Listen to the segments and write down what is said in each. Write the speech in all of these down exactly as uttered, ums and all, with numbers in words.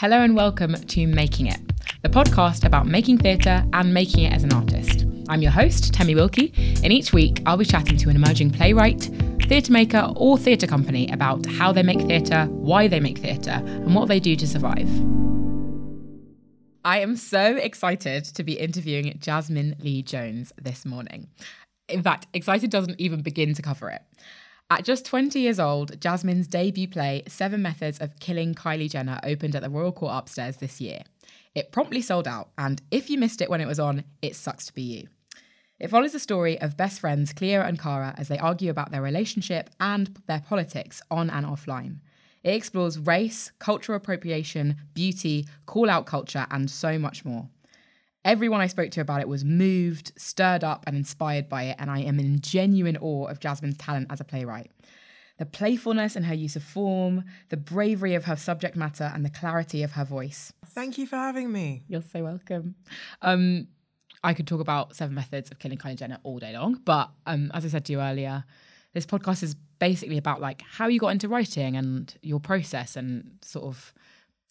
Hello and welcome to Making It, the podcast about making theatre and making it as an artist. I'm your host, Temi Wilkie, and each week I'll be chatting to an emerging playwright, theatre maker or theatre company about how they make theatre, why they make theatre and what they do to survive. I am so excited to be interviewing Jasmine Lee Jones this morning. In fact, excited doesn't even begin to cover it. At just twenty years old, Jasmine's debut play, Seven Methods of Killing Kylie Jenner, opened at the Royal Court upstairs this year. It promptly sold out, and if you missed it when it was on, it sucks to be you. It follows the story of best friends Clea and Cara as they argue about their relationship and their politics on and offline. It explores race, cultural appropriation, beauty, call-out culture, and so much more. Everyone I spoke to about it was moved, stirred up and inspired by it, and I am in genuine awe of Jasmine's talent as a playwright. The playfulness in her use of form, the bravery of her subject matter and the clarity of her voice. Thank you for having me. You're so welcome. Um, I could talk about Seven Methods of Killing Kylie Jenner all day long, but um, as I said to you earlier, this podcast is basically about like how you got into writing and your process and sort of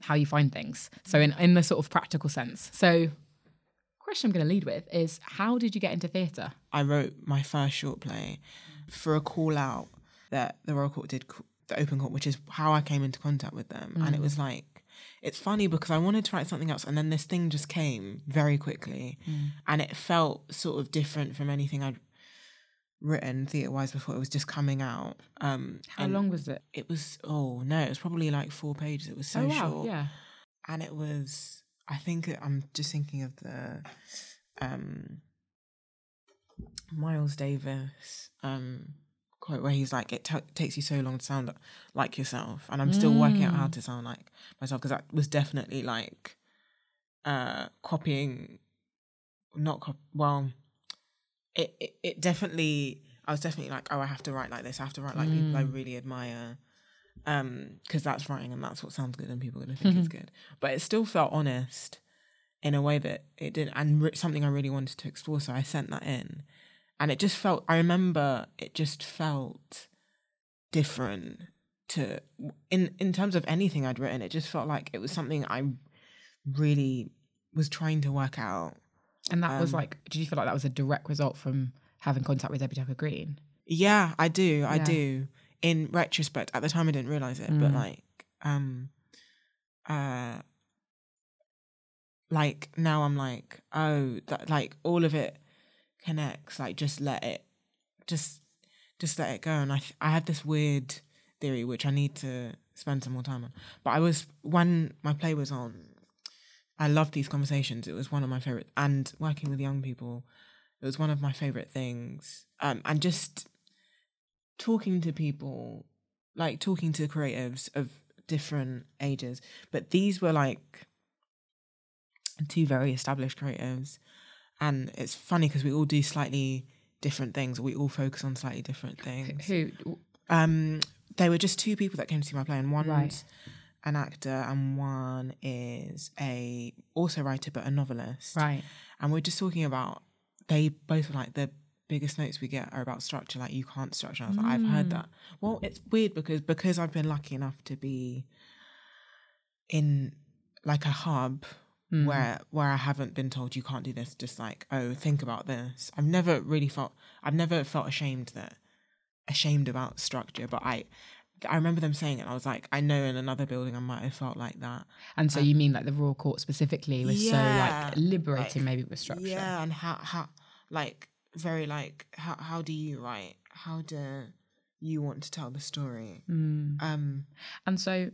how you find things. So in, in the sort of practical sense. So... question I'm going to lead with is, how did you get into theatre? I wrote my first short play for a call out that the Royal Court did, the Open Court, which is how I came into contact with them. Mm. And it was like, it's funny because I wanted to write something else and then this thing just came very quickly. Mm. And it felt sort of different from anything I'd written theatre-wise before. It was just coming out. Um, how long was it? It was, oh no, it was probably like four pages. It was so oh, wow. short. Yeah. And it was... I think I'm just thinking of the um, Miles Davis um, quote where he's like, it t- takes you so long to sound like yourself. And I'm mm. still working out how to sound like myself, because that was definitely like uh, copying, not copy. Well, it, it, it definitely, I was definitely like, oh, I have to write like this. I have to write like mm. people I really admire. Um, because that's writing and that's what sounds good and people are going to think mm-hmm. it's good. But it still felt honest in a way that it didn't, and re- something I really wanted to explore, so I sent that in. And it just felt, I remember it just felt different to, in, in terms of anything I'd written, it just felt like it was something I really was trying to work out. And that um, was like, did you feel like that was a direct result from having contact with Debbie Tucker Green? Yeah, I do, yeah. I do. In retrospect, at the time I didn't realise it, mm. but like um uh like now I'm like, oh, that like all of it connects, like just let it just just let it go. And I th- I had this weird theory which I need to spend some more time on. But I was, when my play was on, I loved these conversations. It was one of my favourite, and working with young people, it was one of my favourite things. Um and just talking to people, like talking to creatives of different ages, but these were like two very established creatives, and it's funny because we all do slightly different things, we all focus on slightly different things. Who? Um, they were just two people that came to see my play, and one's right. an actor and one is a also writer but a novelist. Right. And we're just talking about, they both were like, the biggest notes we get are about structure, like you can't structure. I was mm. like, I've heard that. Well, it's weird because because I've been lucky enough to be in like a hub mm. where where I haven't been told you can't do this, just like, oh, think about this. I've never really felt I've never felt ashamed that ashamed about structure, but I I remember them saying it and I was like, I know in another building I might have felt like that. And so um, you mean like the Royal Court specifically was yeah, so like liberating, like, maybe with structure. Yeah, and how how like very like how how do you write, how do you want to tell the story? mm. Um and so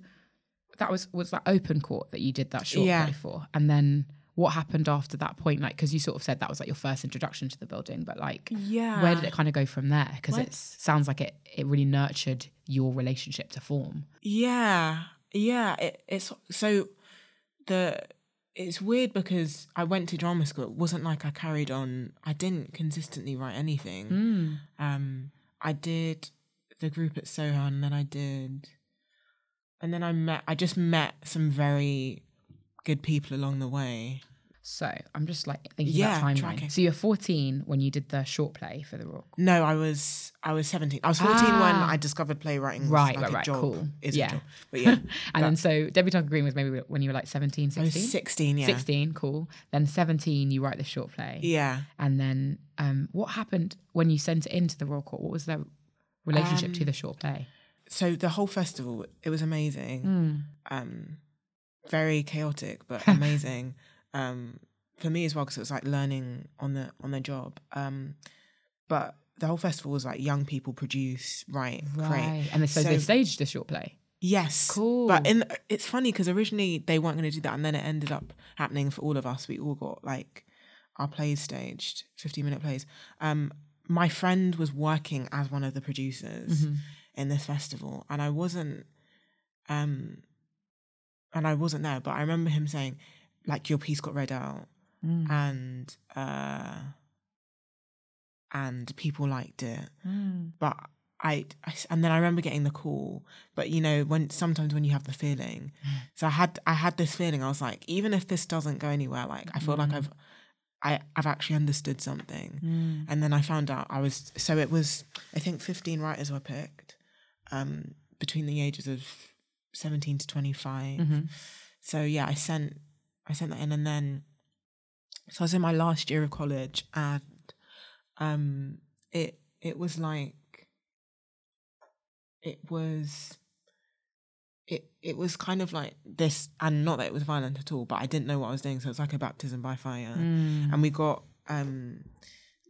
that was was that Open Court that you did that short yeah. play for, and then what happened after that point, like, because you sort of said that was like your first introduction to the building, but like yeah where did it kind of go from there? Because it sounds like it it really nurtured your relationship to form. yeah yeah it, it's so the It's weird because I went to drama school. It wasn't like I carried on. I didn't consistently write anything. Mm. Um, I did the group at Sohan, and then I did... And then I met... I just met some very good people along the way. So I'm just like thinking yeah, about timeline. Tracking. So you're fourteen when you did the short play for The Royal Court. No, I was I was seventeen. I was fourteen ah. when I discovered playwriting. Was right, like right, a right. Job. Cool. Is yeah. a job. But yeah. and but. then so Debbie Tucker Green was maybe when you were like seventeen, sixteen? I was sixteen, yeah. sixteen, cool. Then seventeen, you write the short play. Yeah. And then um, what happened when you sent it into The Royal Court? What was their relationship um, to the short play? So the whole festival, it was amazing. Mm. Um, very chaotic, but amazing. Um, for me as well, because it was like learning on the on the job. Um, but the whole festival was like young people produce, write, right. create, and they, so they staged the short play. Yes, cool. But in the, it's funny because originally they weren't going to do that, and then it ended up happening for all of us. We all got like our plays staged, fifteen minute plays. Um, my friend was working as one of the producers mm-hmm. in this festival, and I wasn't, um, and I wasn't there. But I remember him saying, like, your piece got read out mm. and uh, and people liked it. Mm. But I, I, and then I remember getting the call, but you know, when sometimes when you have the feeling, so I had, I had this feeling, I was like, even if this doesn't go anywhere, like, I feel mm. like I've, I, I've actually understood something. Mm. And then I found out I was, so it was, I think fifteen writers were picked um, between the ages of seventeen to twenty-five. Mm-hmm. So yeah, I sent, I sent that in, and then so I was in my last year of college, and um, it it was like it was it it was kind of like this, and not that it was violent at all, but I didn't know what I was doing, so it was like a baptism by fire, mm. and we got um,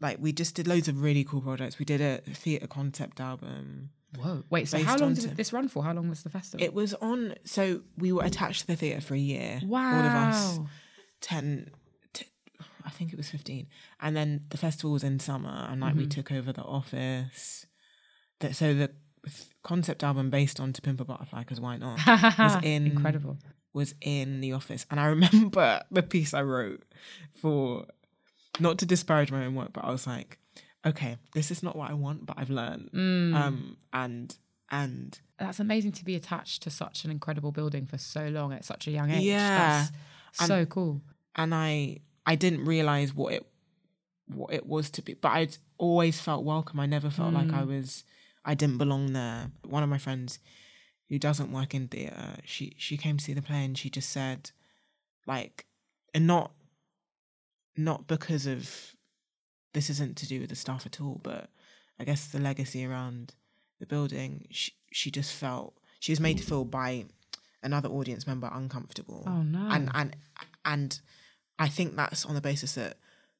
like we just did loads of really cool projects. We did a theatre concept album. Whoa! Wait. So how long did this run for? How long was the festival? It was on. So we were attached to the theatre for a year. Wow! All of us, ten, t- I think it was fifteen. And then the festival was in summer, and like mm-hmm. we took over the office. That so the concept album based on To Pimp a Butterfly, because why not? Was in incredible. Was in the office, and I remember the piece I wrote for. Not to disparage my own work, but I was like, okay, this is not what I want, but I've learned. Mm. Um, and and that's amazing to be attached to such an incredible building for so long at such a young age. Yeah, that's and, so cool. And I I didn't realize what it what it was to be, but I'd always felt welcome. I never felt mm. like I was I didn't belong there. One of my friends who doesn't work in theatre, she she came to see the play, and she just said, like, and not not because of. This isn't to do with the staff at all, but I guess the legacy around the building, she, she just felt, she was made to feel by another audience member uncomfortable. Oh no. And and and I think that's on the basis that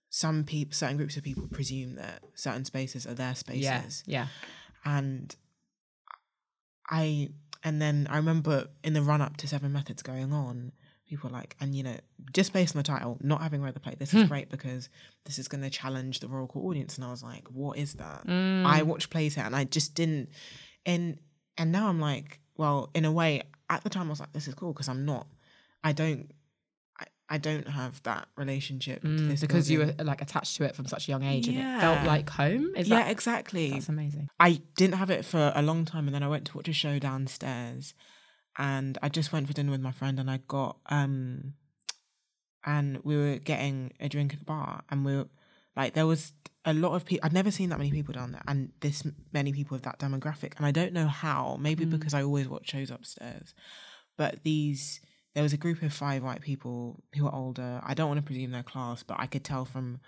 some people, certain groups of people presume that certain spaces are their spaces. Yeah, yeah. And I, and then I remember in the run up to Seven Methods going on, people like, and you know, just based on the title, not having read the play, this is great because this is going to challenge the Royal Court audience. And I was like, what is that? Mm. I watched plays here and I just didn't. And and now I'm like, well, in a way, at the time I was like, this is cool because I'm not, I don't, I, I don't have that relationship mm, to this because building. You were like attached to it from such a young age, yeah. and it felt like home. Is yeah, that, exactly. That's amazing. I didn't have it for a long time, and then I went to watch a show downstairs. And I just went for dinner with my friend, and I got, um, and we were getting a drink at the bar, and we were like, there was a lot of people, I'd never seen that many people down there, and this many people of that demographic. And I don't know how, maybe mm. because I always watch shows upstairs, but these, there was a group of five white people who were older. I don't want to presume their class, but I could tell from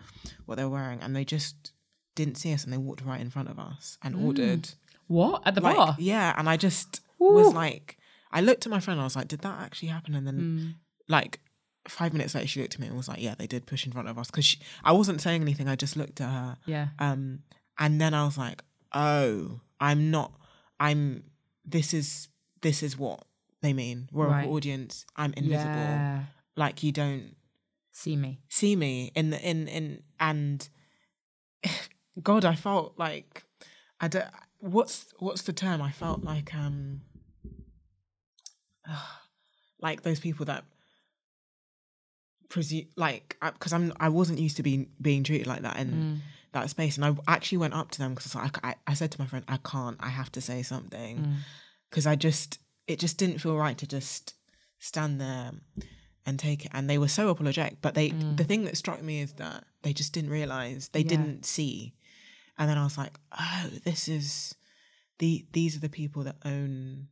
what they're wearing, and they just didn't see us, and they walked right in front of us and mm. ordered. What? At the like, bar? Yeah. And I just Ooh. was like, I looked at my friend and I was like, did that actually happen? And then mm. like five minutes later, she looked at me and was like, yeah, they did push in front of us. Because I wasn't saying anything. I just looked at her. Yeah. Um, and then I was like, oh, I'm not, I'm, this is, this is what they mean. Royal right. audience. I'm invisible. Yeah. Like you don't. See me. See me in the, in, in, and God, I felt like, I don't, what's, what's the term? I felt like, um. like those people that presume, like, because I'm, I wasn't used to being being treated like that in mm. that space, and I actually went up to them because I, I, I said to my friend, I can't, I have to say something, because mm. I just, it just didn't feel right to just stand there and take it. And they were so apologetic, but they mm. the thing that struck me is that they just didn't realize, they yeah. didn't see. And then I was like, oh, this is the these are the people that own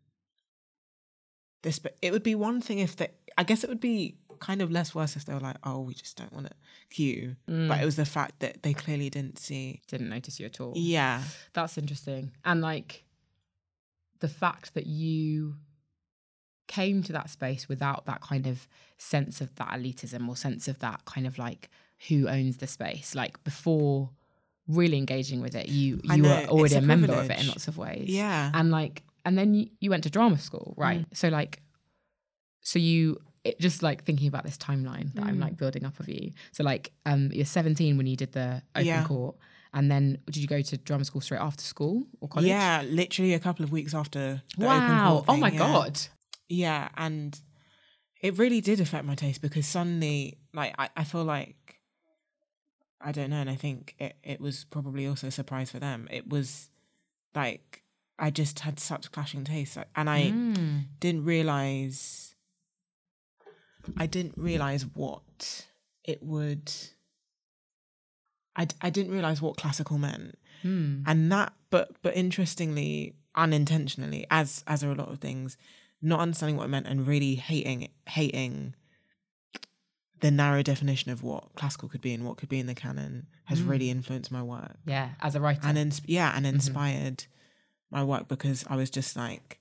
this. But it would be one thing if they, I guess it would be kind of less worse if they were like, oh, we just don't want to queue. Mm. But it was the fact that they clearly didn't see. Didn't notice you at all. Yeah. That's interesting. And like the fact that you came to that space without that kind of sense of that elitism or sense of that kind of like who owns the space, like before really engaging with it, you you were already a, a member of it in lots of ways. Yeah. And like, and then you, you went to drama school, right? Mm. So like, so you, it just like thinking about this timeline that mm. I'm like building up of you. So like, um, you're seventeen when you did the open yeah. court, and then did you go to drama school straight after school or college? Yeah, literally a couple of weeks after the wow. open court thing, oh my yeah. God. Yeah, and it really did affect my taste because suddenly, like, I, I feel like, I don't know, and I think it, it was probably also a surprise for them. It was like, I just had such clashing tastes, and I mm. didn't realise, I didn't realise what it would, I, I didn't realise what classical meant. Mm. And that, but but interestingly, unintentionally, as as are a lot of things, not understanding what it meant and really hating hating the narrow definition of what classical could be and what could be in the canon has mm. really influenced my work. Yeah, as a writer. And ins- yeah, and inspired mm-hmm. my work because I was just like,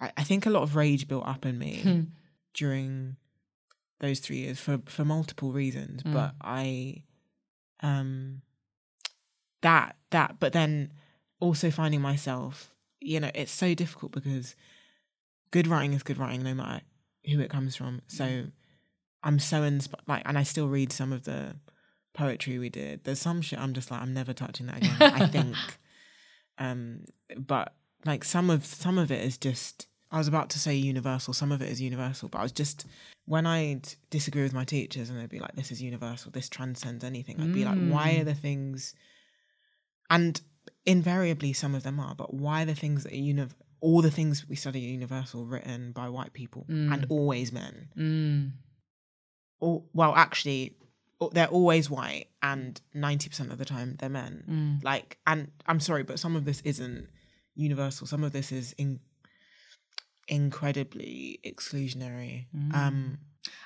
I, I think a lot of rage built up in me mm. during those three years for, for multiple reasons. Mm. But I, um, that, that, but then also finding myself, you know, it's so difficult because good writing is good writing no matter who it comes from. So I'm so inspired, like, and I still read some of the poetry we did. There's some shit I'm just like, I'm never touching that again, I think. Um, but like some of some of it is just, I was about to say universal, some of it is universal, but I was just, when I'd disagree with my teachers and they'd be like, this is universal, this transcends anything, I'd mm. be like, why are the things, and invariably some of them are, but why are the things that are universal? All the things we study are universal, written by white people mm. and always men. Mm. Or, well, actually, they're always white and ninety percent of the time they're men. Mm. Like, and I'm sorry, but some of this isn't universal. Some of this is in- incredibly exclusionary. Mm. Um,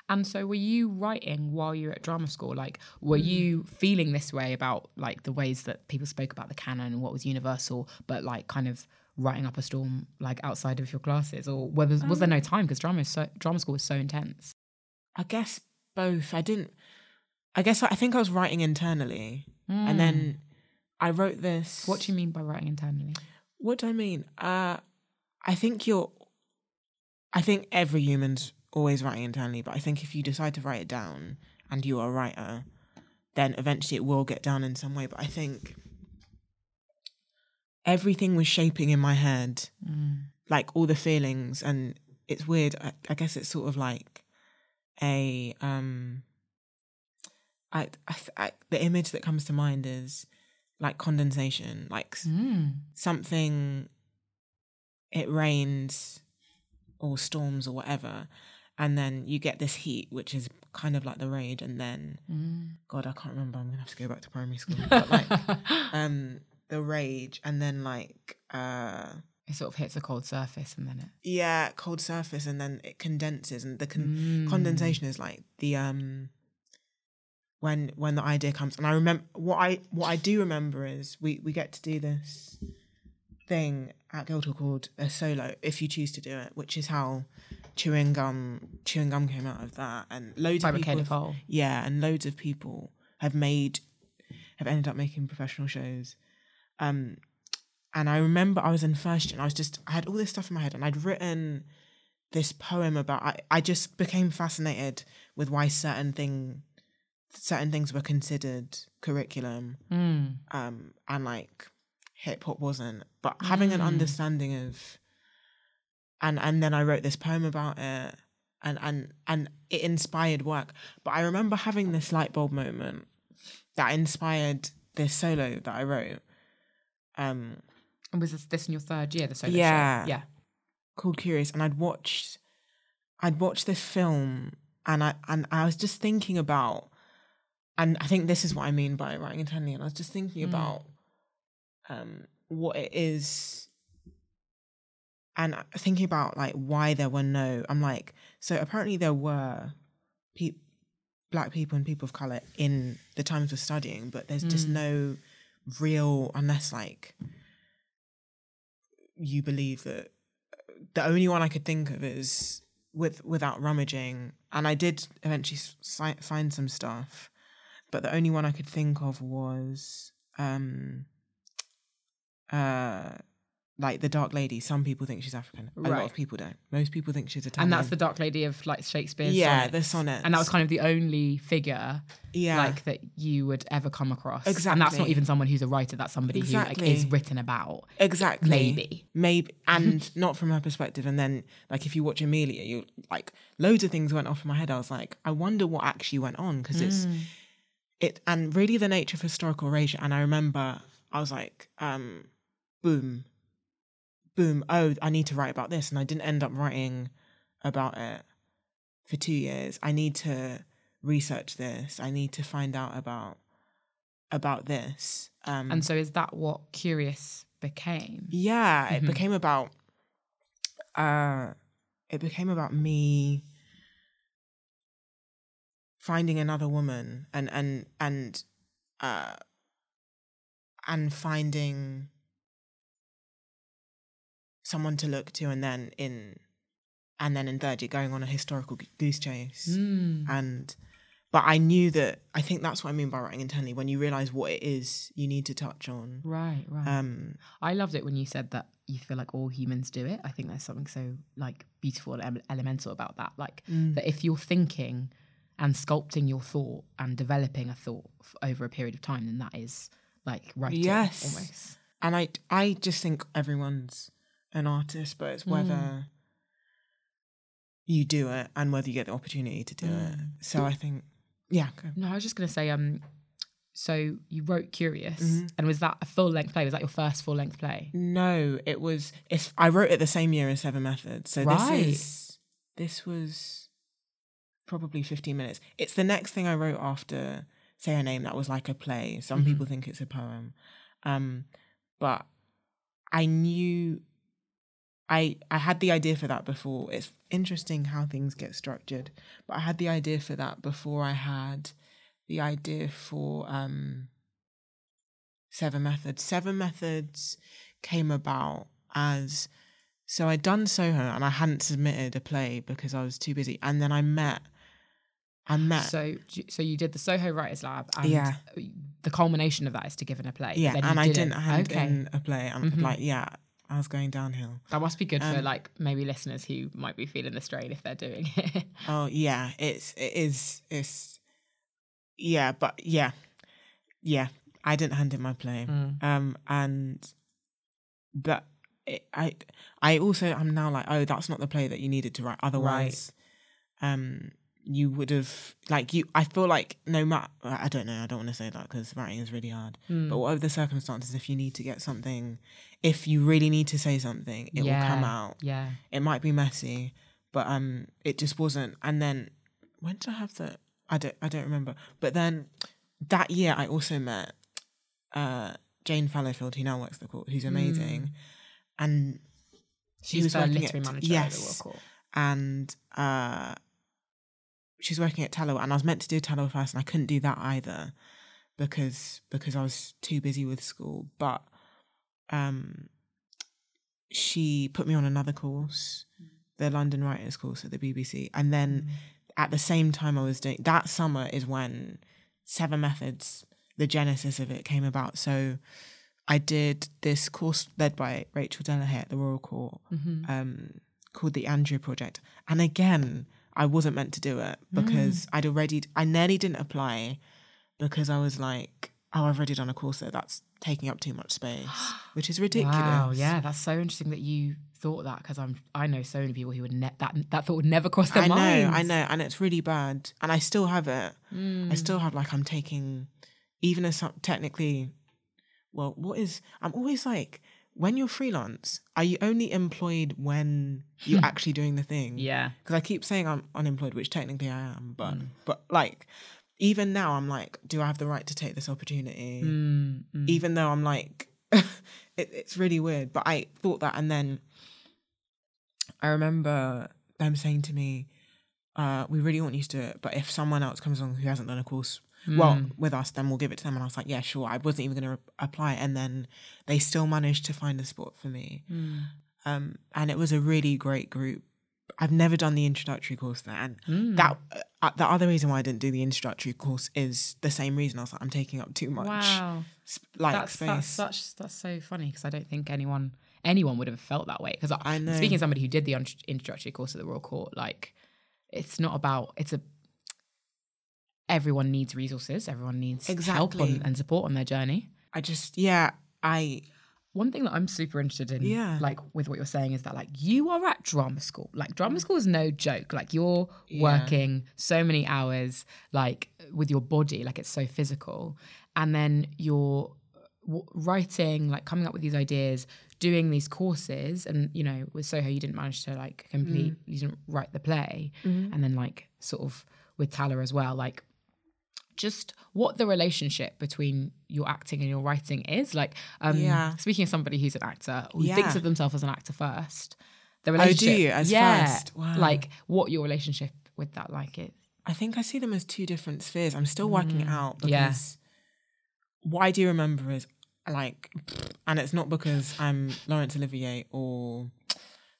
and so were you writing while you were at drama school? Like, were mm. you feeling this way about, like, the ways that people spoke about the canon and what was universal, but, like, kind of writing up a storm, like, outside of your classes? Or were there, um, was there no time? Because drama, so, drama school was so intense. I guess both. I didn't, I guess I, I think I was writing internally mm. and then I wrote this. What do you mean by writing internally? What do I mean? Uh, I think you're, I think every human's always writing internally, but I think if you decide to write it down and you are a writer, then eventually it will get down in some way. But I think everything was shaping in my head, mm. like all the feelings, and it's weird. I, I guess it's sort of like, A um, I, I, I the image that comes to mind is like condensation, like mm. something. It rains, or storms, or whatever, and then you get this heat, which is kind of like the rage. And then, mm. God, I can't remember. I'm gonna have to go back to primary school. But like, um, the rage, and then like uh. It sort of hits a cold surface and then it... Yeah, cold surface and then it condenses and the con- mm. condensation is like the... um when when the idea comes. And I remember... What I what I do remember is we, we get to do this thing at Guildhall called a solo, if you choose to do it, which is how Chewing Gum Chewing Gum came out of that. And loads of people... Have, yeah, and loads of people have made... have ended up making professional shows. Um... And I remember I was in first year and I was just, I had all this stuff in my head and I'd written this poem about, I, I just became fascinated with why certain thing, certain things were considered curriculum mm. um, and like hip hop wasn't. But having mm. an understanding of, and, and then I wrote this poem about it and, and, and it inspired work. But I remember having this light bulb moment that inspired this solo that I wrote. Um, And was this, this in your third year, the solo yeah, show? Yeah. Called Curious. And I'd watched, I'd watched this film and I and I was just thinking about, and I think this is what I mean by writing intently, and I was just thinking mm. about um, what it is, and thinking about like why there were no, I'm like, so apparently there were people, black people and people of colour in the times we're studying, but there's mm. just no real, unless like you believe that, the only one I could think of is with without rummaging, and I did eventually si- find some stuff, but the only one I could think of was um uh like the Dark Lady. Some people think she's African. Right. A lot of people don't. Most people think she's Italian. And that's the Dark Lady of like Shakespeare's yeah, sonnets. The sonnets. And that was kind of the only figure yeah. like that you would ever come across. Exactly. And that's not even someone who's a writer. That's somebody exactly. who like is written about. Exactly. Maybe. Maybe. And not from her perspective. And then like if you watch Amelia, you like loads of things went off in my head. I was like, I wonder what actually went on, because mm. it's it and really the nature of historical erasure. And I remember I was like, um, boom. boom, oh, I need to write about this. And I didn't end up writing about it for two years. I need to research this. I need to find out about about this. Um, and so is that what Curious became? Yeah, mm-hmm. it became about, uh, it became about me finding another woman and, and, and, uh, and finding someone to look to, and then in and then in third year going on a historical goose chase. Mm. And but I knew that, I think that's what I mean by writing intently, when you realise what it is you need to touch on. Right, right. Um, I loved it when you said that you feel like all humans do it. I think there's something so like beautiful and elemental about that. Like mm. that if you're thinking and sculpting your thought and developing a thought f- over a period of time, then that is like writing. Yes. Almost. And I, I just think everyone's an artist, but it's whether mm. you do it and whether you get the opportunity to do mm. it. So I think, yeah. Go. No, I was just going to say, um, so you wrote Curious, mm-hmm. and was that a full-length play? Was that your first full-length play? No, it was, it's, I wrote it the same year as Seven Methods. So right. this is, this was probably fifteen minutes. It's the next thing I wrote after Say Her Name that was like a play. Some mm-hmm. people think it's a poem. Um, but I knew... I, I had the idea for that before. It's interesting how things get structured, but I had the idea for that before I had the idea for um, Seven Methods. Seven Methods came about as, so I'd done Soho and I hadn't submitted a play because I was too busy. And then I met, I met. So so you did the Soho Writers Lab, and yeah. the culmination of that is to give in a play. Yeah, then and I didn't, I hadn't okay. in a play. I'm mm-hmm. like, yeah. I was going downhill. That must be good um, for like maybe listeners who might be feeling the strain if they're doing it. Oh yeah, it's it is it's yeah, but yeah, yeah. I didn't hand in my play, mm. um, and but it, I I also I'm now like, oh, that's not the play that you needed to write. Otherwise, right. um, you would have like you. I feel like no matter I don't know. I don't want to say that because writing is really hard. Mm. But what are the circumstances if you need to get something? If you really need to say something, it yeah, will come out. Yeah. It might be messy, but um, it just wasn't. And then when did I have the? I don't. I don't remember. But then that year, I also met uh, Jane Fallowfield, who now works at the Court, who's amazing, mm. and she she's was the working literary at, manager yes, at the Royal Court, and uh, she's working at Tallow. And I was meant to do Tallow first, and I couldn't do that either because because I was too busy with school, but. Um, she put me on another course, the London Writers course at the B B C, and then mm. at the same time I was doing that summer is when Seven Methods, the genesis of it, came about. So I did this course led by Rachel Delahaye at the Royal Court, mm-hmm. um, called the Andrew Project, and again I wasn't meant to do it because mm. I'd already I nearly didn't apply because I was like, oh, I've already done a course there, that's taking up too much space, which is ridiculous. Wow, yeah, that's so interesting that you thought that, because I'm I know so many people who would ne- that that thought would never cross their minds. I know, minds. I know, and it's really bad. And I still have it. Mm. I still have like I'm taking, even as some, technically, well, what is? I'm always like, when you're freelance, are you only employed when you're actually doing the thing? Yeah. Because I keep saying I'm unemployed, which technically I am, but mm. but like, even now I'm like, do I have the right to take this opportunity? Mm, mm. Even though I'm like, it, it's really weird. But I thought that, and then I remember them saying to me, uh, we really want you to do it, but if someone else comes along who hasn't done a course mm. well with us, then we'll give it to them. And I was like, yeah, sure. I wasn't even going to apply. And then they still managed to find a spot for me. Mm. Um, and it was a really great group. I've never done the introductory course there. And mm. that uh, the other reason why I didn't do the introductory course is the same reason. I was like, I'm taking up too much wow. sp- like that's, space. That's, such, that's so funny, because I don't think anyone anyone would have felt that way. Because I, I know. Speaking to somebody who did the un- introductory course at the Royal Court, like, it's not about, it's a, everyone needs resources. Everyone needs exactly. help on, and support on their journey. I just, yeah, I... One thing that I'm super interested in, yeah. like with what you're saying, is that like you are at drama school. Like drama school is no joke. Like you're yeah. working so many hours, like with your body, like it's so physical. And then you're w- writing, like coming up with these ideas, doing these courses. And, you know, with Soho, you didn't manage to like complete, mm. you didn't write the play. Mm-hmm. And then like sort of with Tala as well, like, just what the relationship between your acting and your writing is. Like, um, yeah. speaking of somebody who's an actor, who yeah. thinks of themselves as an actor first, the relationship. Oh, do you? As yeah, first? Wow. Like, what your relationship with that like is. I think I see them as two different spheres. I'm still working mm. it out, because yeah. what I do remember is, like, and it's not because I'm Laurence Olivier or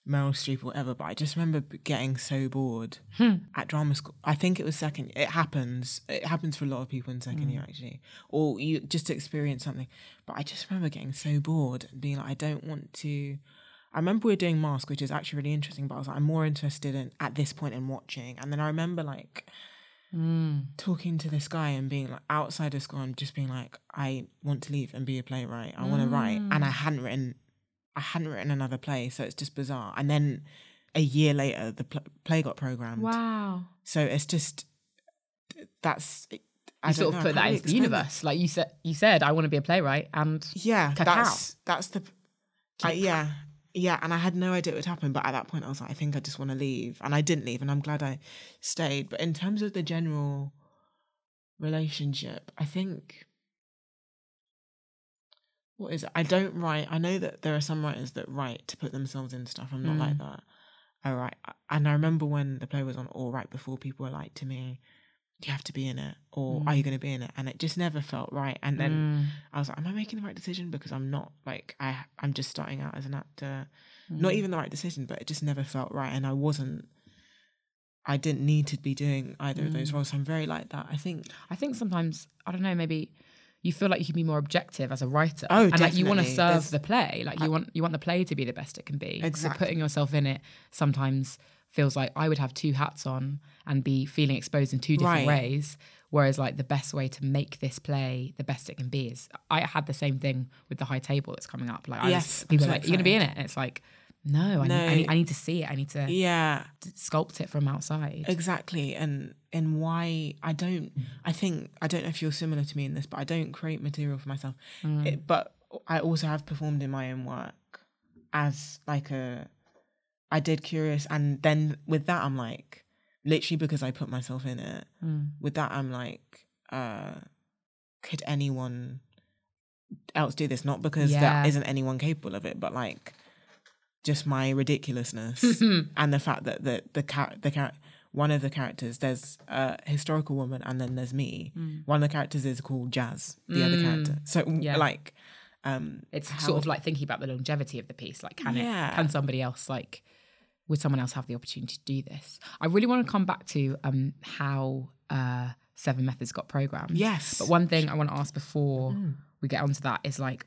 Meryl Streep or whatever, but I just remember getting so bored hmm. at drama school. I think it was second it happens it happens for a lot of people in second mm. year actually, or you just experience something. But I just remember getting so bored and being like, I don't want to. I remember we were doing Mask, which is actually really interesting, but I was like, I'm more interested in at this point in watching. And then I remember like mm. talking to this guy and being like, outside of school, and just being like, I want to leave and be a playwright. I mm. want to write. And I hadn't written I hadn't written another play, so it's just bizarre. And then a year later, the pl- play got programmed. Wow. So it's just, that's, I you don't sort know, of put that into the universe. It. Like you said, you said, I want to be a playwright, and yeah, cacao. That's, that's the, I, yeah, yeah. And I had no idea it would happen. But at that point I was like, I think I just want to leave. And I didn't leave, and I'm glad I stayed. But in terms of the general relationship, I think... What is it? I don't write. I know that there are some writers that write to put themselves in stuff. I'm not mm. like that. I write. And I remember when the play was on, or right before, people were like to me, do you have to be in it? Or mm. are you going to be in it? And it just never felt right. And then mm. I was like, am I making the right decision? Because I'm not like, I, I'm just starting out as an actor. Mm. Not even the right decision, but it just never felt right. And I wasn't, I didn't need to be doing either mm. of those roles. So I'm very like that. I think, I think sometimes, I don't know, maybe... You feel like you can be more objective as a writer. Oh, and definitely. Like you want to serve There's, the play. Like you I, want you want the play to be the best it can be. Exactly. So putting yourself in it sometimes feels like I would have two hats on and be feeling exposed in two different right. ways. Whereas like the best way to make this play the best it can be is, I had the same thing with the High Table that's coming up. Like I yes, was, people so are like, excited. You're gonna be in it, and it's like, no, I, no. Need, I need I need to see it. I need to yeah sculpt it from outside. Exactly. And and why I don't I think I don't know if you're similar to me in this, but I don't create material for myself. Mm. It, but I also have performed in my own work as like a I did Curious, and then with that I'm like, literally because I put myself in it. Mm. With that I'm like, uh, could anyone else do this? Not because yeah. there isn't anyone capable of it, but like just my ridiculousness and the fact that the the car- the car- one of the characters, there's a historical woman and then there's me. Mm. One of the characters is called Jazz, the mm. other character. So yeah. like, um, it's how, sort of like thinking about the longevity of the piece. Like, can yeah. it, can somebody else like, would someone else have the opportunity to do this? I really want to come back to um how uh Seven Methods got programmed. Yes, but one thing I want to ask before mm. we get onto that is like,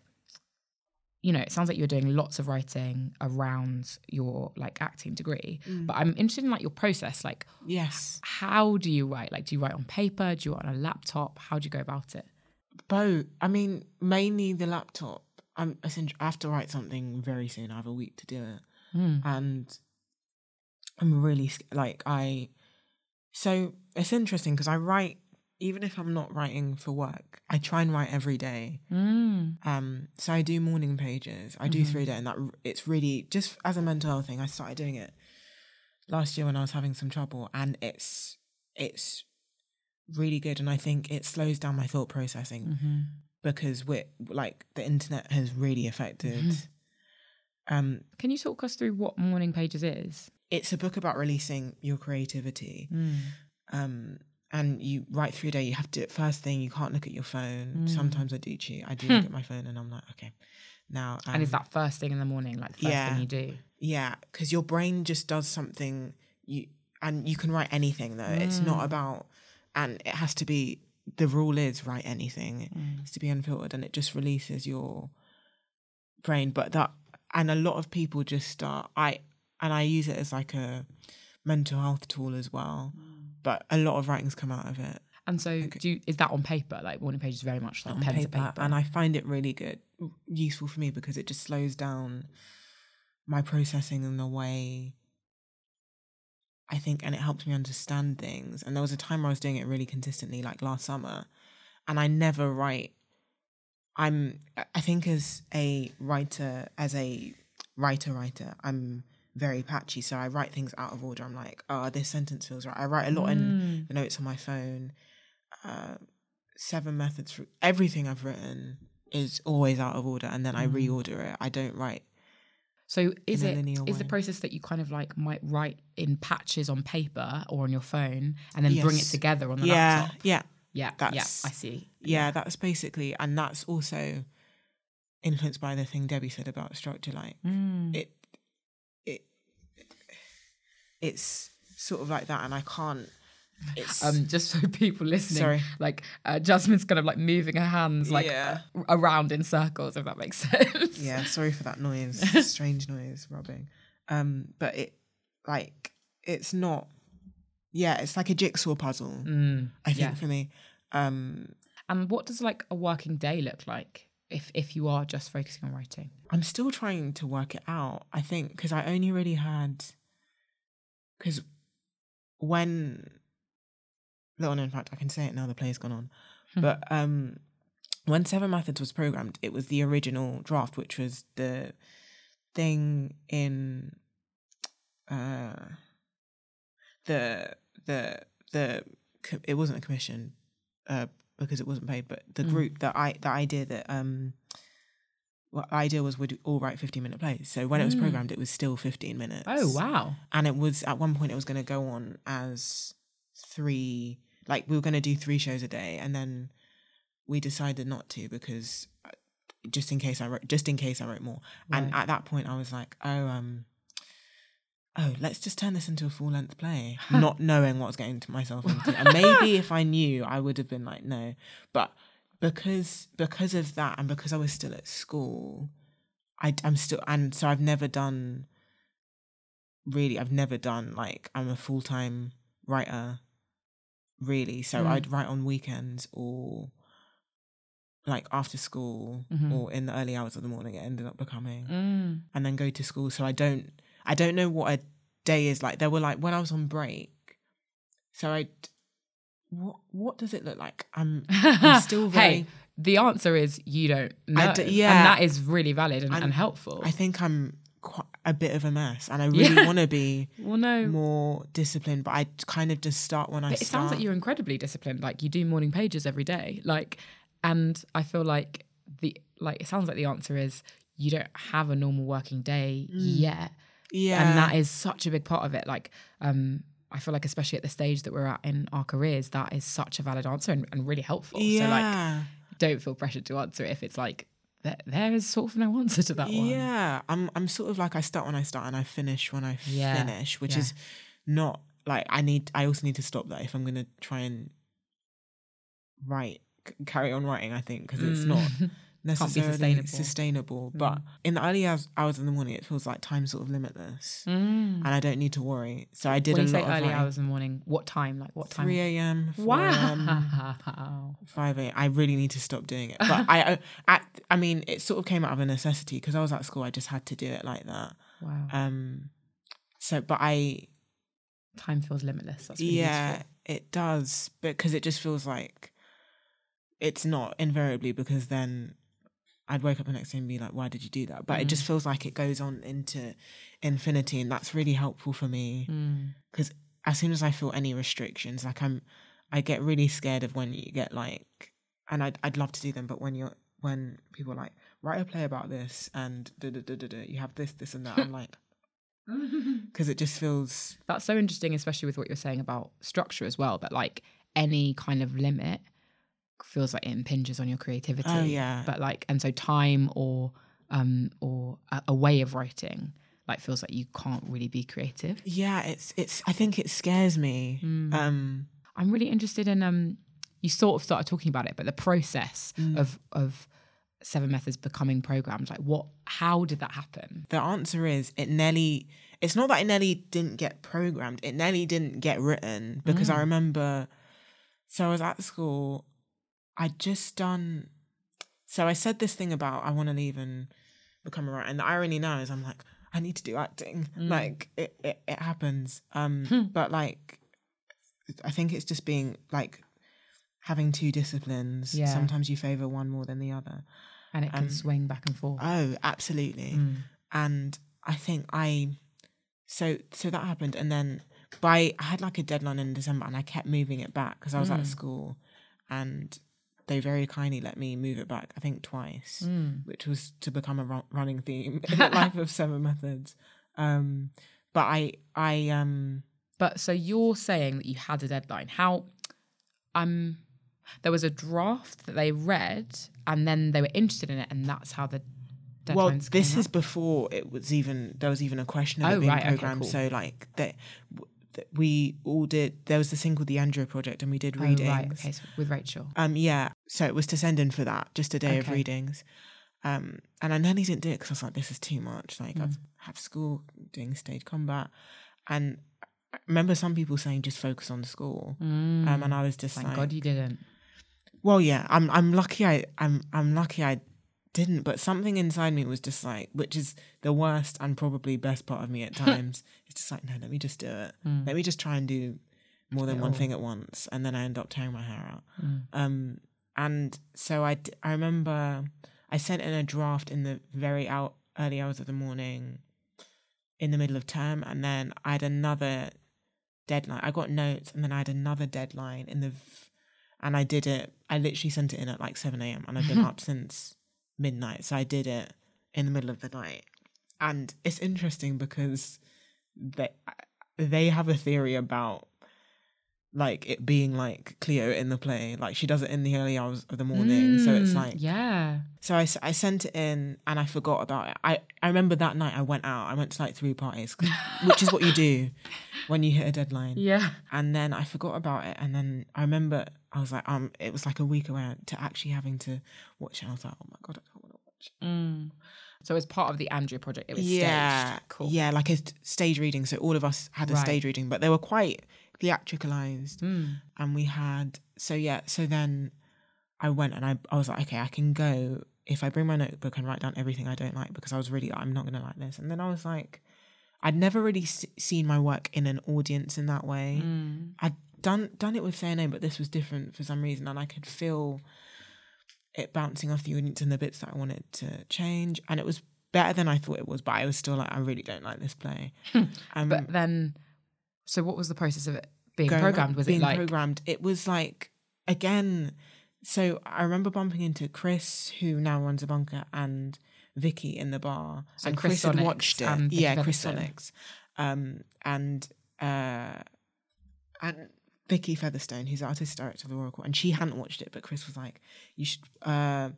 you know, it sounds like you're doing lots of writing around your like acting degree, mm. but I'm interested in like your process. Like, yes, how do you write? Like, do you write on paper? Do you write on a laptop? How do you go about it? Both. I mean, mainly the laptop. I'm, I have to write something very soon. I have a week to do it, mm. and I'm really like I. So it's interesting because I write even if I'm not writing for work, I try and write every day. Mm. Um, so I do morning pages. I do mm-hmm. three day, and that it's really just as a mental health thing. I started doing it last year when I was having some trouble, and it's it's really good. And I think it slows down my thought processing mm-hmm. because we're like the internet has really affected. Mm-hmm. Um, Can you talk us through what morning pages is? It's a book about releasing your creativity. Mm. Um, and you write through a day, you have to do it first thing, you can't look at your phone. Mm. Sometimes I do cheat. I do look at my phone and I'm like, okay, now. Um, and is that first thing in the morning, like the first yeah, thing you do? Yeah, because your brain just does something, you and you can write anything though. Mm. It's not about, and it has to be, the rule is write anything. It mm. has to be unfiltered, and it just releases your brain. But that, and a lot of people just start, I, and I use it as like a mental health tool as well. Mm. But a lot of writings come out of it. And so okay. do you, is that on paper? Like morning pages very much like pen to paper. And I find it really good, useful for me because it just slows down my processing in the way I think, and it helps me understand things. And there was a time where I was doing it really consistently, like last summer, and I never write. I'm, I think as a writer, as a writer writer, I'm very patchy, so I write things out of order. I'm like, oh, this sentence feels right. I write a lot mm. in the notes on my phone. Uh, seven methods for everything I've written is always out of order, and then mm. I reorder it. I don't write. So is it is the process that you kind of like might write in patches on paper or on your phone, and then yes. bring it together on the yeah, laptop? Yeah, yeah, that's, yeah. I see. Yeah, yeah, that's basically, and that's also influenced by the thing Debbie said about structure. Like mm. it. It's sort of like that, and I can't. It's um, just so people listening, sorry. like uh, Jasmine's kind of like moving her hands like yeah. uh, around in circles, if that makes sense. Yeah, sorry for that noise, strange noise, rubbing. Um, but it, like, it's not. Yeah, it's like a jigsaw puzzle. Mm, I think yeah. for me. Um, and what does like a working day look like if if you are just focusing on writing? I'm still trying to work it out. I think because I only really had. Because when, well, in fact, I can say it now, the play's gone on. Hmm. But um, when Seven Methods was programmed, it was the original draft, which was the thing in uh, the, the, the, it wasn't a commission uh, because it wasn't paid, but the mm. group, that I, the idea that, um, what well, idea was we'd all write fifteen minute plays. So when mm. it was programmed, it was still fifteen minutes. Oh, wow. And it was, at one point, it was going to go on as three, like we were going to do three shows a day. And then we decided not to because just in case I wrote, just in case I wrote more. Right. And at that point I was like, oh, um, oh, let's just turn this into a full length play. Not knowing what I was getting myself into. And maybe if I knew, I would have been like, no, but Because because of that, and because I was still at school, I, I'm still, and so I've never done, really, I've never done, like, I'm a full-time writer, really. So mm. I'd write on weekends or, like, after school mm-hmm. or in the early hours of the morning, it ended up becoming, mm. and then go to school. So I don't, I don't know what a day is like. There were, like, when I was on break, so I... What what does it look like? I'm, I'm still very... Hey, the answer is you don't know. D- yeah. And that is really valid and, and helpful. I think I'm quite a bit of a mess and I really yeah. want to be well, no. more disciplined, but I kind of just start when but I it start. It sounds like you're incredibly disciplined. Like you do morning pages every day. Like, and I feel like the, like, it sounds like the answer is you don't have a normal working day mm. yet. Yeah. And that is such a big part of it. Like, um, I feel like especially at the stage that we're at in our careers, that is such a valid answer and, and really helpful. Yeah. So like, don't feel pressured to answer it if it's like, there, there is sort of no answer to that one. Yeah, I'm I'm sort of like, I start when I start and I finish when I yeah. finish, which yeah. is not like, I need, I also need to stop that if I'm going to try and write, carry on writing, I think, because it's mm. not necessarily sustainable. sustainable. Mm. But in the early hours, hours in the morning, it feels like time's sort of limitless. Mm. And I don't need to worry. So I did when a you lot say of early like, hours in the morning, what time? Like what time? three a.m. Wow. five a.m. I really need to stop doing it. But I, I, I mean, it sort of came out of a necessity because I was at school. I just had to do it like that. Wow. Um. So, but I... Time feels limitless. That's really yeah. Useful. It does, because it just feels like it's not invariably, because then I'd wake up the next day and be like, why did you do that? But mm. it just feels like it goes on into infinity, and that's really helpful for me, because mm. as soon as I feel any restrictions, like I'm, I get really scared of when you get like, and I'd, I'd love to do them, but when you're, when people are like, write a play about this and da da da da da, you have this, this and that, I'm like, because it just feels... That's so interesting, especially with what you're saying about structure as well, that like any kind of limit feels like it impinges on your creativity. Oh, yeah. But like, and so time or um or a, a way of writing like feels like you can't really be creative. Yeah, it's it's I think it scares me. Mm. Um I'm really interested in um you sort of started talking about it, but the process mm. of of Seven Methods becoming programmed, like what how did that happen? The answer is it nearly it's not that it nearly didn't get programmed, it nearly didn't get written, because mm. I remember, so I was at school, I'd just done, so I said this thing about I want to leave and become a writer, and the irony now is I'm like, I need to do acting. Mm. Like it, it, it happens. Um, but like, I think it's just being like having two disciplines. Yeah. Sometimes you favor one more than the other. And it can um, swing back and forth. Oh, absolutely. Mm. And I think I, so, so that happened. And then by, I had like a deadline in December and I kept moving it back because I was mm. at school, and they very kindly let me move it back, I think twice, mm. which was to become a run- running theme in the life of Seven Methods. Um, but I, I, um, but so you're saying that you had a deadline. How, um, there was a draft that they read, and then they were interested in it, and that's how the deadlines. Well, this came is up. Before it was even there was even a question of oh, it being right, programmed. Okay, cool. So like that. We all did, there was this thing called the Andrew Project, and we did readings. Oh, right. Okay, so with Rachel. Um, yeah, so it was to send in for that, just a day okay. of readings. Um, and I nearly didn't do it because I was like, this is too much. Like, mm. I've, I have school, doing stage combat. And I remember some people saying, just focus on school. Mm. Um, and I was just Thank like... Thank God you didn't. Well, yeah, I'm I'm lucky I I'm I'm lucky I didn't, but something inside me was just like, which is the worst and probably best part of me at times. It's just like, no, let me just do it. Mm. Let me just try and do more than it one all. thing at once, and then I end up tearing my hair out. Mm. Um, and so I, d- I remember I sent in a draft in the very out early hours of the morning, in the middle of term, and then I had another deadline. I got notes, and then I had another deadline in the, v- and I did it. I literally sent it in at like seven a.m. and I've been up since midnight, so I did it in the middle of the night. And it's interesting because they they have a theory about like it being like Cleo in the play, like she does it in the early hours of the morning. Mm, so it's like, yeah, so I, I sent it in and I forgot about it. I, I remember that night I went out I went to like three parties which is what you do when you hit a deadline. Yeah. And then I forgot about it, and then I remember I was like, um, it was like a week away to actually having to watch it. I was like, oh my God, I don't want to watch it. Mm. So as part of the Andrea Project, it was yeah, staged. Cool. Yeah, like a stage reading. So all of us had a right. stage reading, but they were quite theatricalized. Mm. And we had, so yeah, so then I went and I, I was like, okay, I can go if I bring my notebook and write down everything I don't like, because I was really, I'm not going to like this. And then I was like, I'd never really s- seen my work in an audience in that way. Mm. I'd done done it with Fair Name, but this was different for some reason, and I could feel it bouncing off the audience and the bits that I wanted to change, and it was better than I thought it was, but I was still like, I really don't like this play. Um, but then, so what was the process of it being programmed? Was it like... Being programmed, it was like, again, so I remember bumping into Chris, who now runs a bunker, and Vicky in the bar, so and Chris, Chris had watched it. Yeah, Chris Onyx. Um, and uh, and Vicky Featherstone, who's artistic director of the Royal Court, and she hadn't watched it, but Chris was like, you should uh,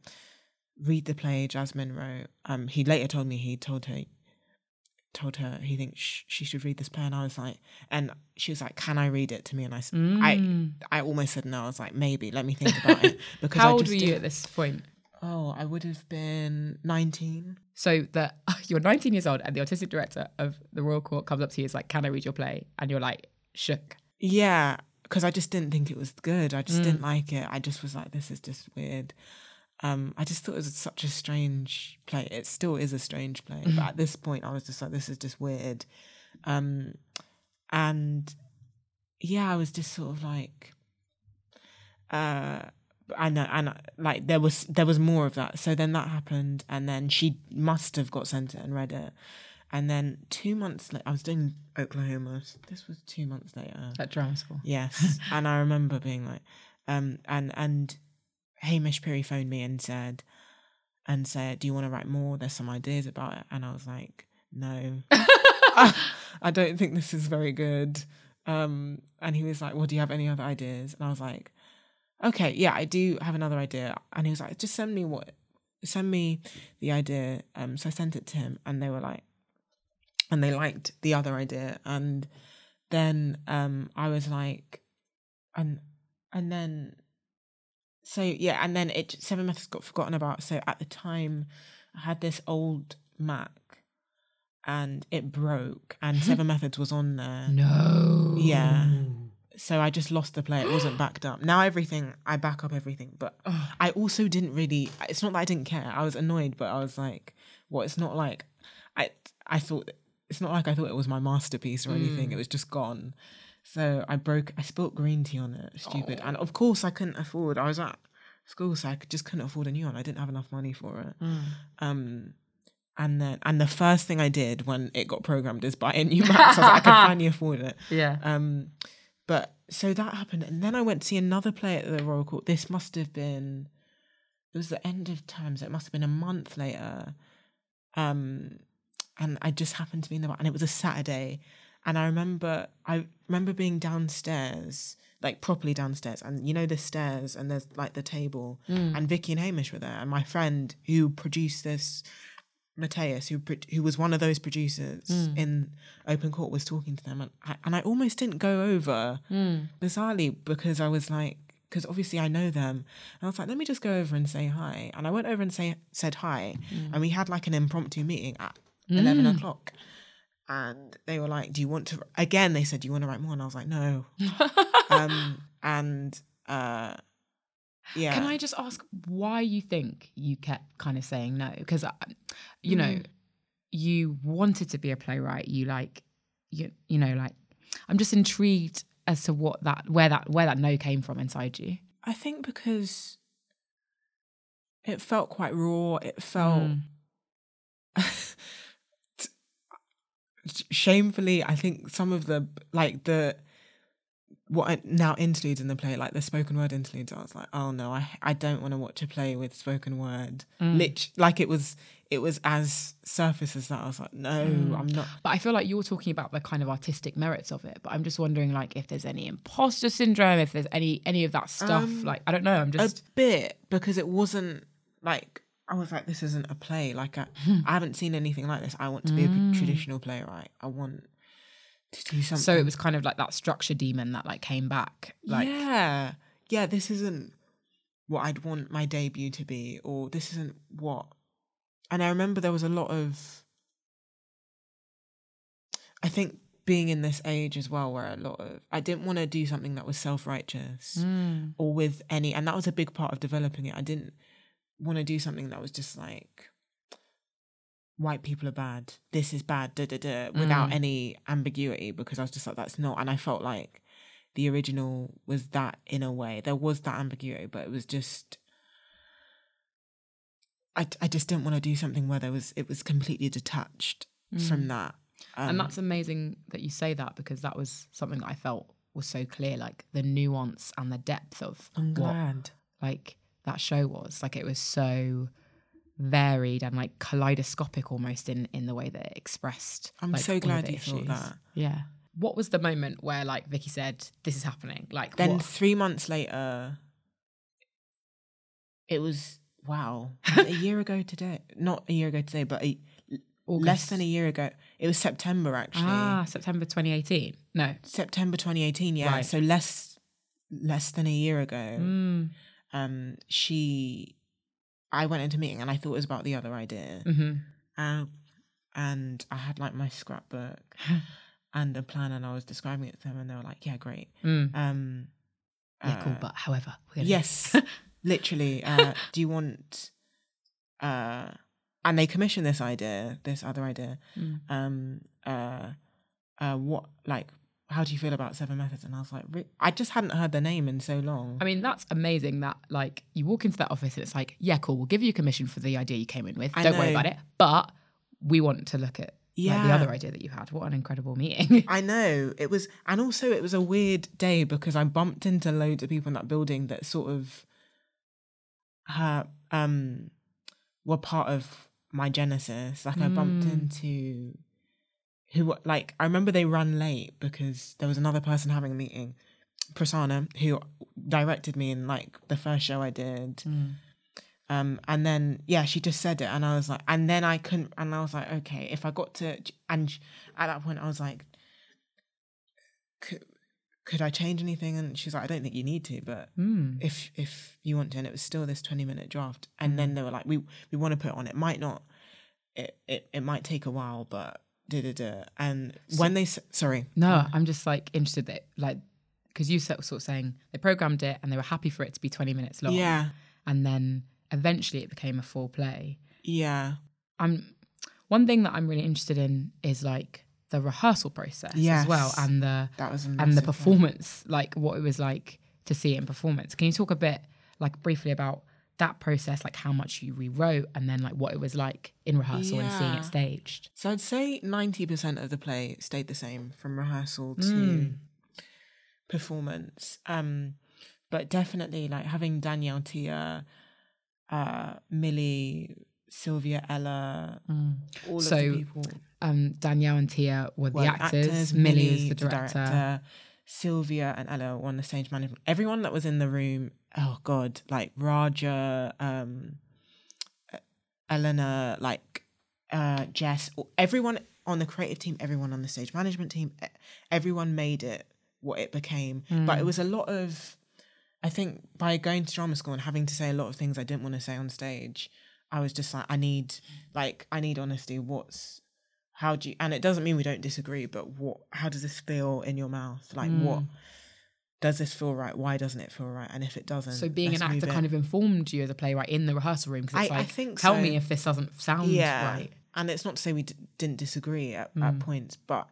read the play Jasmine wrote. Um, he later told me he told her told her he thinks sh- she should read this play, and I was like, and she was like, can I read it to me? And I mm. I, I almost said no. I was like, maybe, let me think about it. Because How I just old were you at this point? Oh, I would have been nineteen. So that you're nineteen years old and the artistic director of the Royal Court comes up to you and is like, can I read your play? And you're like, shook. Yeah, because I just didn't think it was good. I just mm. didn't like it. I just was like, this is just weird. Um, I just thought it was such a strange play. It still is a strange play. Mm-hmm. But at this point, I was just like, this is just weird. Um, and yeah, I was just sort of like, uh, I know, and like there was there was more of that. So then that happened, and then she must have got sent it and read it. And then two months later, I was doing Oklahoma. This was two months later. At drama school. Yes. And I remember being like, um, and and Hamish Perry phoned me and said, and said, do you want to write more? There's some ideas about it. And I was like, no, I, I don't think this is very good. Um, and he was like, well, do you have any other ideas? And I was like, okay, yeah, I do have another idea. And he was like, just send me what, send me the idea. Um, so I sent it to him, and they were like, and they liked the other idea. And then um, I was like, and and then, so yeah, and then it Seven Methods got forgotten about. So at the time, I had this old Mac, and it broke, and Seven Methods was on there. No. Yeah. So I just lost the play. It wasn't backed up. Now everything, I back up everything. But ugh, I also didn't really, it's not that I didn't care. I was annoyed, but I was like, well, it's not like, I I thought, it's not like I thought it was my masterpiece or anything. Mm. It was just gone. So I broke, I spilt green tea on it, stupid. Oh. And of course I couldn't afford, I was at school, so I just couldn't afford a new one. I didn't have enough money for it. Mm. Um, And then, and the first thing I did when it got programmed is buy a new Mac. So I was like, I can finally afford it. Yeah. Um, but so that happened, and then I went to see another play at the Royal Court. This must have been, it was the end of time, so it must have been a month later. Um, and I just happened to be in the, and it was a Saturday, and I remember, I remember being downstairs, like properly downstairs, and you know the stairs, and there's like the table, mm. and Vicky and Hamish were there, and my friend who produced this, Mateus, who who was one of those producers mm. in Open Court, was talking to them, and I, and I almost didn't go over, mm. bizarrely, because I was like, because obviously I know them, and I was like, let me just go over and say hi, and I went over and say said hi, mm. and we had like an impromptu meeting at mm. eleven o'clock, and they were like, do you want to? Again, they said, do you want to write more? And I was like, no, um, and. uh Yeah. Can I just ask why you think you kept kind of saying no? Because, you know, mm. you wanted to be a playwright. You like, you you know, like, I'm just intrigued as to what that, where that, where that no came from inside you. I think because it felt quite raw. It felt mm. shamefully. I think some of the like the. What I, now interludes in the play, like the spoken word interludes, I was like, oh no, I I don't want to watch a play with spoken word. Mm. Lit, like it was it was as surface as that. I was like, no, mm. I'm not. But I feel like you're talking about the kind of artistic merits of it. But I'm just wondering, like, if there's any imposter syndrome, if there's any any of that stuff. Um, like, I don't know. I'm just a bit, because it wasn't like, I was like, this isn't a play. Like I I haven't seen anything like this. I want to be mm. a traditional playwright. I want. To do something. So it was kind of like that structure demon that like came back. Like, yeah. Yeah, this isn't what I'd want my debut to be, or this isn't what. And I remember there was a lot of, I think being in this age as well, where a lot of, I didn't want to do something that was self-righteous mm. or with any, and that was a big part of developing it. I didn't want to do something that was just like, white people are bad, this is bad, da da da, without mm. any ambiguity, because I was just like, that's not, and I felt like the original was that in a way. There was that ambiguity, but it was just, I, I just didn't want to do something where there was, it was completely detached mm. from that. Um, and that's amazing that you say that, because that was something that I felt was so clear, like the nuance and the depth of I'm glad. What, like that show was, like it was so varied and like kaleidoscopic almost in in the way that it expressed. I'm like, so glad you issues. Thought that. Yeah. What was the moment where like Vicky said, this is happening? Like then what? Three months later, it was wow. a year ago today, not a year ago today, but a, less than a year ago. It was September actually. Ah, September twenty eighteen. No, September twenty eighteen. Yeah, right. So less less than a year ago. Mm. Um, she. I went into a meeting and I thought it was about the other idea. Mm-hmm. Um, and I had like my scrapbook and a plan, and I was describing it to them, and they were like, yeah, great. Mm. Um, yeah, uh, cool, but however. We're gonna... Yes, literally. Uh, do you want... Uh, and they commissioned this idea, this other idea. Mm. Um, uh, uh, what, like, how do you feel about Seven Methods? And I was like, I just hadn't heard the name in so long. I mean, that's amazing that, like, you walk into that office and it's like, yeah, cool, we'll give you a commission for the idea you came in with. I Don't know. worry about it. But we want to look at yeah. like, the other idea that you had. What an incredible meeting. I know. It was, and also it was a weird day because I bumped into loads of people in that building that sort of uh, um, were part of my genesis. Like, mm. I bumped into... who, like, I remember they ran late because there was another person having a meeting, Prasanna, who directed me in, like, the first show I did. Mm. Um, and then, yeah, she just said it. And I was like, and then I couldn't, and I was like, okay, if I got to, and sh- at that point I was like, could, could I change anything? And she was like, I don't think you need to, but mm. if if you want to. And it was still this twenty minute draft. And mm. then they were like, we, we want to put it on. It might not, it, it, it might take a while, but. Da, da, da. And so, when they sorry no I'm just like interested that, like, because you sort of saying they programmed it and they were happy for it to be twenty minutes long, yeah, and then eventually it became a full play. Yeah. I'm one thing that I'm really interested in is, like, the rehearsal process, yes, as well, and the that was and the performance point. Like, what it was like to see it in performance. Can you talk a bit, like, briefly about that process, like how much you rewrote and then, like, what it was like in rehearsal, yeah, and seeing it staged? So I'd say ninety percent of the play stayed the same from rehearsal to mm. performance. Um, but definitely, like, having Danielle, Tia, uh, Millie, Sylvia, Ella, mm. all so, of the people. Um, Danielle and Tia were well, the actors, actors Millie, Millie is the director. the director, Sylvia and Ella were on the stage management. Everyone that was in the room. Oh God, like Raja, um, Eleanor, like uh, Jess, everyone on the creative team, everyone on the stage management team, everyone made it what it became. Mm. But it was a lot of, I think by going to drama school and having to say a lot of things I didn't want to say on stage, I was just like, I need, like, I need honesty. What's, how do you, and it doesn't mean we don't disagree, but what, how does this feel in your mouth? Like mm. what? Does this feel right? Why doesn't it feel right? And if it doesn't, so being an actor kind of informed you as a playwright in the rehearsal room, because it's I, like, I think tell so. me if this doesn't sound yeah. right. And it's not to say we d- didn't disagree at, mm. at points, but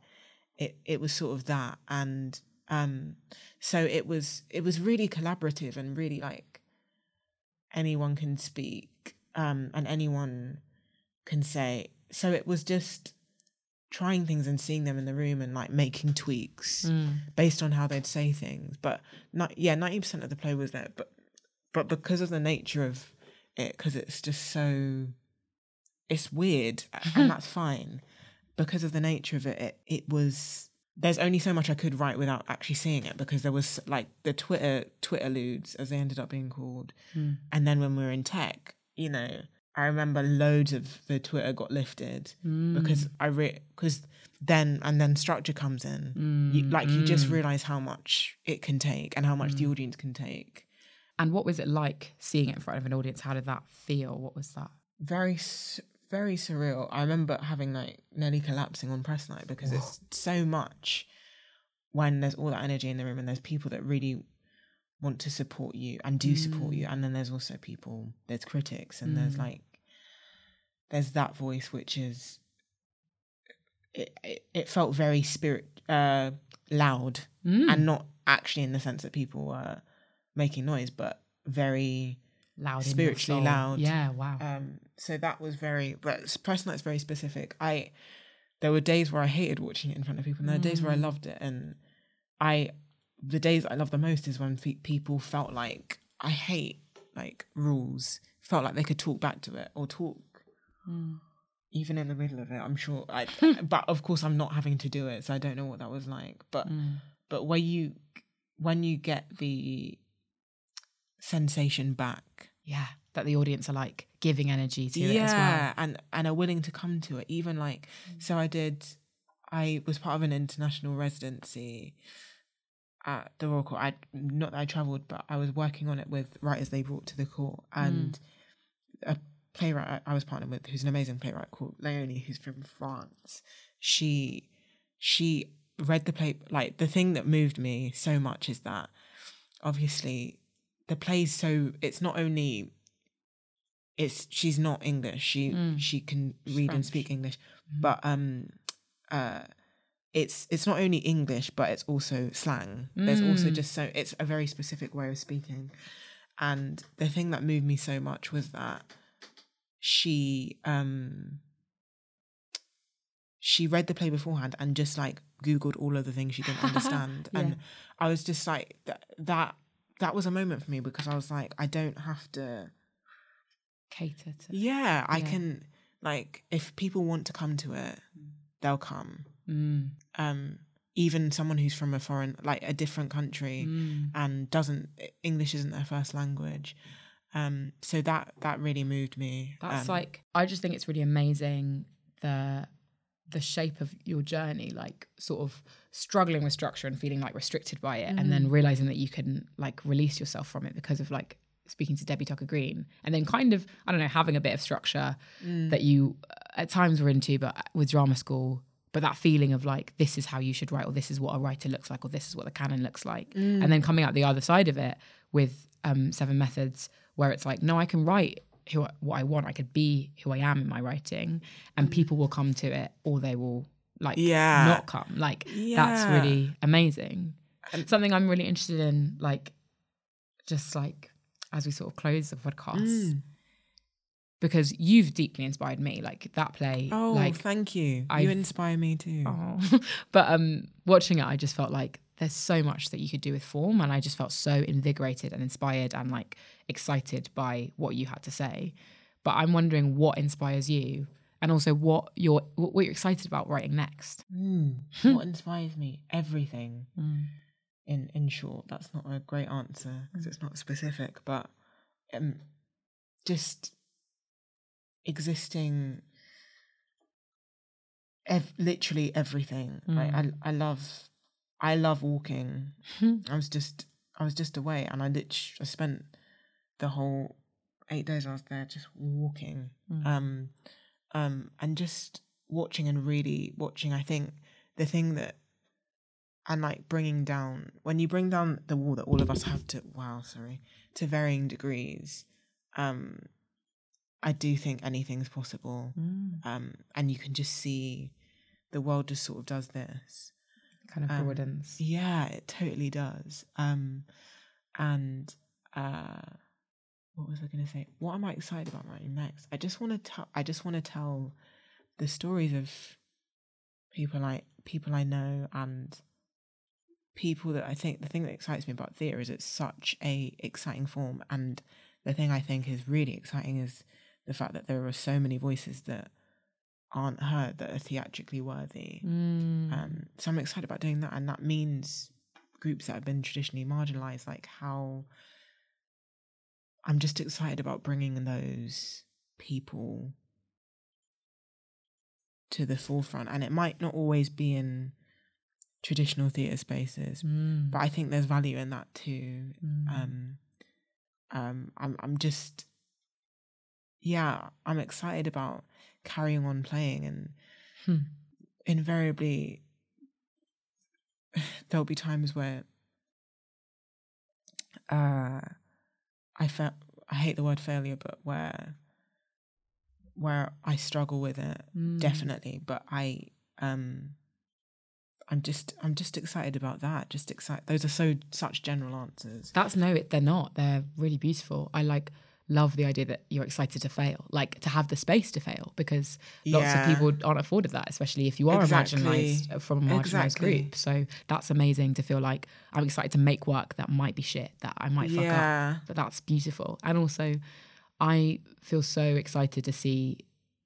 it it was sort of that, and um, so it was it was really collaborative and really, like, anyone can speak um, and anyone can say. So it was just trying things and seeing them in the room and, like, making tweaks mm. based on how they'd say things. But not, yeah, ninety percent of the play was there. But but because of the nature of it, because it's just so, it's weird and that's fine. Because of the nature of it, it, it was, there's only so much I could write without actually seeing it, because there was, like, the Twitter, Twitterludes, as they ended up being called. Mm. And then when we were in tech, you know, I remember loads of the Twitter got lifted mm. because I re- cause then and then structure comes in. Mm. You, like, mm. you just realise how much it can take and how much mm. the audience can take. And what was it like seeing it in front of an audience? How did that feel? What was that? Very, very surreal. I remember having, like, nearly collapsing on press night because Whoa. it's so much when there's all that energy in the room and there's people that really want to support you and do mm. support you, and then there's also people, there's critics, and mm. there's, like, there's that voice which is it it, it felt very spirit uh loud mm. and not actually in the sense that people were making noise, but very loud, spiritually loud. Yeah. Wow. Um so that was very, but press night's very specific. I there were days where I hated watching it in front of people, and there mm. were days where I loved it, and I the days I love the most is when fe- people felt like, I hate, like, rules, felt like they could talk back to it or talk mm. even in the middle of it. I'm sure I, but of course I'm not having to do it, so I don't know what that was like, but mm. but where you when you get the sensation back, yeah, that the audience are, like, giving energy to yeah, it as well, yeah, and and are willing to come to it, even, like, mm. so I did I was part of an international residency at the Royal Court. I not that I travelled, but I was working on it with writers they brought to the court, and mm. a playwright I was partnered with, who's an amazing playwright called Leonie, who's from France. She she read the play. Like, the thing that moved me so much is that obviously the play's so it's not only it's she's not English. She mm. she can read French. and speak English, mm. but um uh. it's it's not only English, but it's also slang. Mm. There's also just so, it's a very specific way of speaking. And the thing that moved me so much was that she um she read the play beforehand and just like Googled all of the things she didn't understand. Yeah. And I was just like, th- that that was a moment for me, because I was like, I don't have to cater to yeah I yeah. can, like, if people want to come to it, they'll come. Mm. Um even someone who's from a foreign, like a different country, mm. and doesn't, English isn't their first language. Um, so that that really moved me. That's um, like, I just think it's really amazing the the shape of your journey, like sort of struggling with structure and feeling like restricted by it, mm. and then realizing that you can like release yourself from it because of like speaking to Debbie Tucker Green, and then kind of, I don't know, having a bit of structure mm. that you at times were into, but with drama school, but that feeling of like, this is how you should write, or this is what a writer looks like, or this is what the canon looks like. Mm. And then coming out the other side of it with um, Seven Methods, where it's like, no, I can write who I, what I want. I could be who I am in my writing, and people will come to it, or they will like yeah. not come. Like yeah. that's really amazing. And something I'm really interested in, like just like as we sort of close the podcast, mm. because you've deeply inspired me. Like that play. Oh, like, thank you. I've, you inspire me too. Oh. But um, watching it, I just felt like there's so much that you could do with form, and I just felt so invigorated and inspired and like excited by what you had to say. But I'm wondering what inspires you, and also what you're what you're excited about writing next. Mm. What inspires me? Everything. Mm. In in short, that's not a great answer because it's not specific, but um, just existing. Ev- literally everything. Mm. Like I I love. I love walking. I was just, I was just away, and I literally I spent the whole eight days I was there just walking, mm. um, um, and just watching and really watching. I think the thing that, and like bringing down, when you bring down the wall that all of us have to, wow, sorry, to varying degrees, um, I do think anything's possible, mm. um, and you can just see the world just sort of does this. Kind of broadens. Um, yeah, it totally does. Um, and uh, what was I going to say? What am I excited about writing next? I just want to tell. I just want to tell the stories of people like people I know, and people that I think. The thing that excites me about theatre is it's such a exciting form, and the thing I think is really exciting is the fact that there are so many voices that aren't heard that are theatrically worthy. Mm. Um, so I'm excited about doing that, and that means groups that have been traditionally marginalised, like how I'm just excited about bringing those people to the forefront, and it might not always be in traditional theatre spaces, mm. but I think there's value in that too. Mm. Um, um, I'm, I'm just yeah I'm excited about carrying on playing, and hmm. invariably there'll be times where uh I felt I hate the word failure, but where where I struggle with it, mm. definitely, but I um I'm just I'm just excited about that. Just excited. Those are so such general answers. That's no it they're not they're really beautiful. I like love the idea that you're excited to fail, like to have the space to fail, because lots yeah. of people aren't afforded that, especially if you are exactly. marginalized from a marginalized exactly. group. So that's amazing to feel like I'm excited to make work that might be shit, that I might fuck yeah. up, but that's beautiful. And also I feel so excited to see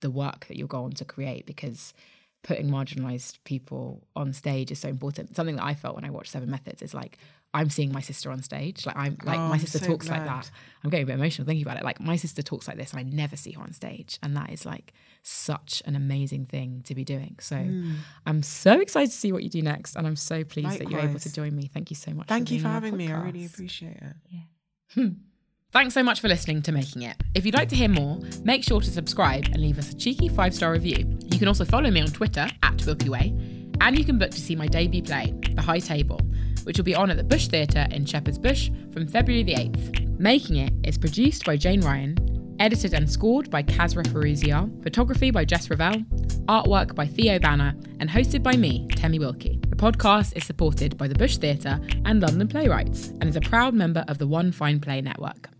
the work that you'll go on to create, because putting marginalized people on stage is so important. Something that I felt when I watched Seven Methods is like, I'm seeing my sister on stage. Like I'm like oh, my sister so talks glad. like that. I'm getting a bit emotional thinking about it. Like my sister talks like this and I never see her on stage. And that is like such an amazing thing to be doing. So mm. I'm so excited to see what you do next. And I'm so pleased Likewise. that you're able to join me. Thank you so much. Thank for you for having me. I really appreciate it. Yeah. Hmm. Thanks so much for listening to Making It. If you'd like to hear more, make sure to subscribe and leave us a cheeky five-star review. You can also follow me on Twitter at Wilkie Way, and you can book to see my debut play, The High Table, which will be on at the Bush Theatre in Shepherd's Bush from February the eighth. Making It is produced by Jane Ryan, edited and scored by Kazra Farouzia, photography by Jess Ravel, artwork by Theo Banner, and hosted by me, Temi Wilkie. The podcast is supported by the Bush Theatre and London Playwrights, and is a proud member of the One Fine Play Network.